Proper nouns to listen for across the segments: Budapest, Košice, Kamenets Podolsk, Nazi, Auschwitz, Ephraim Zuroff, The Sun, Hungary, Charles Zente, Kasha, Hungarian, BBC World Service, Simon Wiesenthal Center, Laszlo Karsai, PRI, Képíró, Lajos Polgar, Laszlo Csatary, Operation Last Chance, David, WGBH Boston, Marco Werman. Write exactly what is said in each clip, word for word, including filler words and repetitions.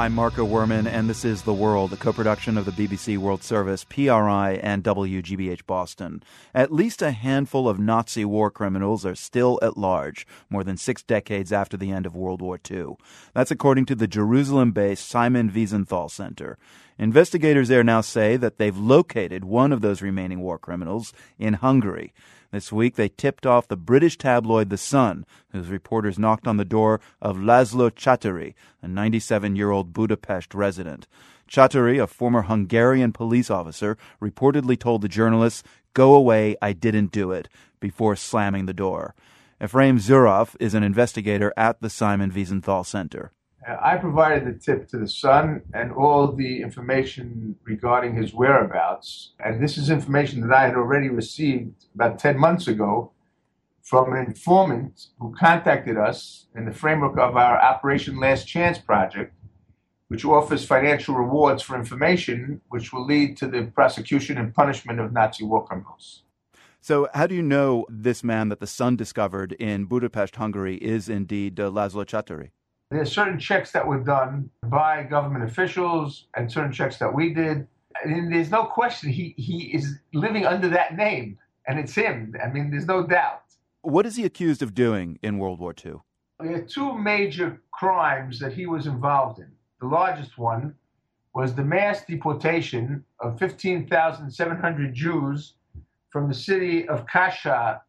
I'm Marco Werman, and this is The World, a co-production of the B B C World Service, P R I, and W G B H Boston. At least a handful of Nazi war criminals are still at large, more than six decades after the end of World War Two. That's according to the Jerusalem-based Simon Wiesenthal Center. Investigators there now say that they've located one of those remaining war criminals in Hungary. This week, they tipped off the British tabloid The Sun, whose reporters knocked on the door of Laszlo Csatary, a ninety-seven-year-old Budapest resident. Csatary, a former Hungarian police officer, reportedly told the journalists, "Go away, I didn't do it," before slamming the door. Ephraim Zuroff is an investigator at the Simon Wiesenthal Center. I provided the tip to the Sun and all the information regarding his whereabouts. And this is information that I had already received about ten months ago from an informant who contacted us in the framework of our Operation Last Chance project, which offers financial rewards for information which will lead to the prosecution and punishment of Nazi war criminals. So how do you know this man that the Sun discovered in Budapest, Hungary, is indeed uh, Laszlo Csatary? There are certain checks that were done by government officials and certain checks that we did. And there's no question he, he is living under that name, and it's him. I mean, there's no doubt. What is he accused of doing in World War Two? There are two major crimes that he was involved in. The largest one was the mass deportation of fifteen thousand seven hundred Jews from the city of Kasha,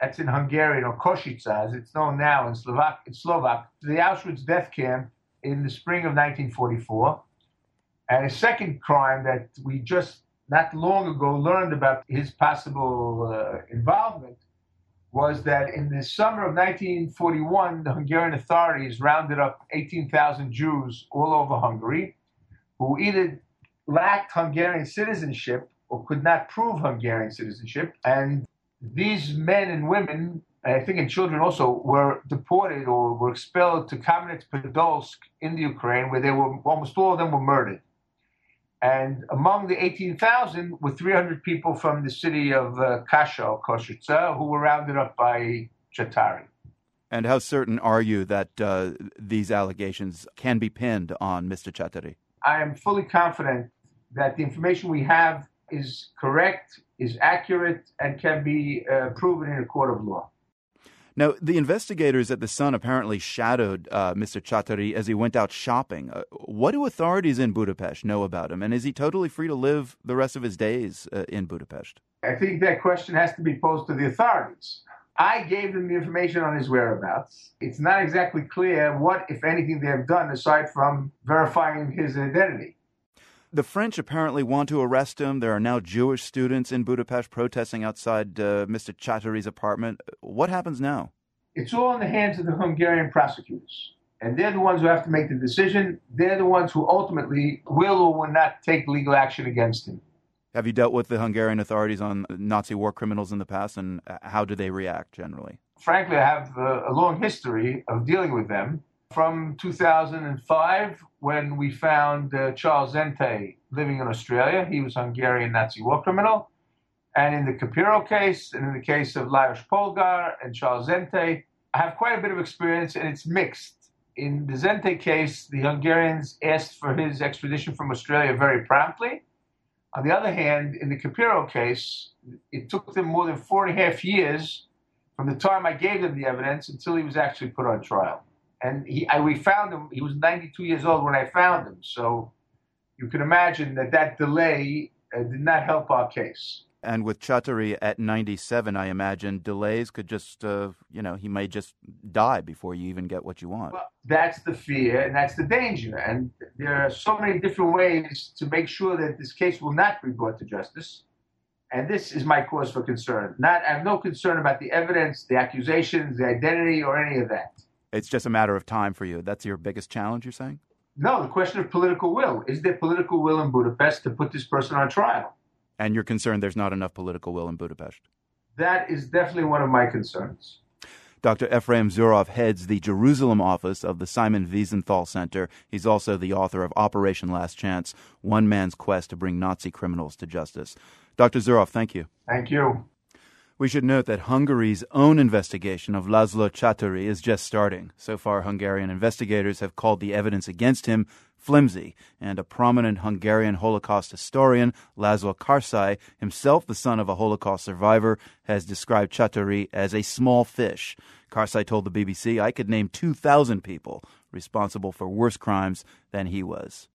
that's in Hungarian, or Košice, as it's known now in Slovak, in Slovak, to the Auschwitz death camp in the spring of nineteen forty-four. And a second crime that we just not long ago learned about his possible uh, involvement was that in the summer of nineteen forty-one, the Hungarian authorities rounded up eighteen thousand Jews all over Hungary who either lacked Hungarian citizenship or could not prove Hungarian citizenship, and these men and women, I think, and children also, were deported or were expelled to Kamenets Podolsk in the Ukraine, where they were almost all of them were murdered. And among the eighteen thousand were three hundred people from the city of uh, Kasha or Košice, who were rounded up by Csatary. And how certain are you that uh, these allegations can be pinned on Mister Csatary? I am fully confident that the information we have is correct, is accurate, and can be uh, proven in a court of law. Now, the investigators at The Sun apparently shadowed uh, Mister Csatary as he went out shopping. Uh, what do authorities in Budapest know about him, and is he totally free to live the rest of his days uh, in Budapest? I think that question has to be posed to the authorities. I gave them the information on his whereabouts. It's not exactly clear what, if anything, they have done aside from verifying his identity. The French apparently want to arrest him. There are now Jewish students in Budapest protesting outside uh, Mister Csatary's apartment. What happens now? It's all in the hands of the Hungarian prosecutors. And they're the ones who have to make the decision. They're the ones who ultimately will or will not take legal action against him. Have you dealt with the Hungarian authorities on Nazi war criminals in the past, and how do they react generally? Frankly, I have a long history of dealing with them. From two thousand five, when we found uh, Charles Zente living in Australia, he was a Hungarian Nazi war criminal. And in the Képíró case, and in the case of Lajos Polgar and Charles Zente, I have quite a bit of experience, and it's mixed. In the Zente case, the Hungarians asked for his extradition from Australia very promptly. On the other hand, in the Képíró case, it took them more than four and a half years from the time I gave them the evidence until he was actually put on trial. And he, I, we found him, he was ninety-two years old when I found him. So you can imagine that that delay uh, did not help our case. And with Csatary at ninety-seven, I imagine delays could just, uh, you know, he may just die before you even get what you want. Well, that's the fear and that's the danger. And there are so many different ways to make sure that this case will not be brought to justice. And this is my cause for concern. Not, I have no concern about the evidence, the accusations, the identity, or any of that. It's just a matter of time for you. That's your biggest challenge, you're saying? No, the question of political will. Is there political will in Budapest to put this person on trial? And you're concerned there's not enough political will in Budapest? That is definitely one of my concerns. Doctor Ephraim Zuroff heads the Jerusalem office of the Simon Wiesenthal Center. He's also the author of Operation Last Chance, One Man's Quest to Bring Nazi Criminals to Justice. Doctor Zuroff, thank you. Thank you. We should note that Hungary's own investigation of Laszlo Csatary is just starting. So far, Hungarian investigators have called the evidence against him flimsy, and a prominent Hungarian Holocaust historian, Laszlo Karsai, himself the son of a Holocaust survivor, has described Csatary as a small fish. Karsai told the B B C, "I could name two thousand people responsible for worse crimes than he was."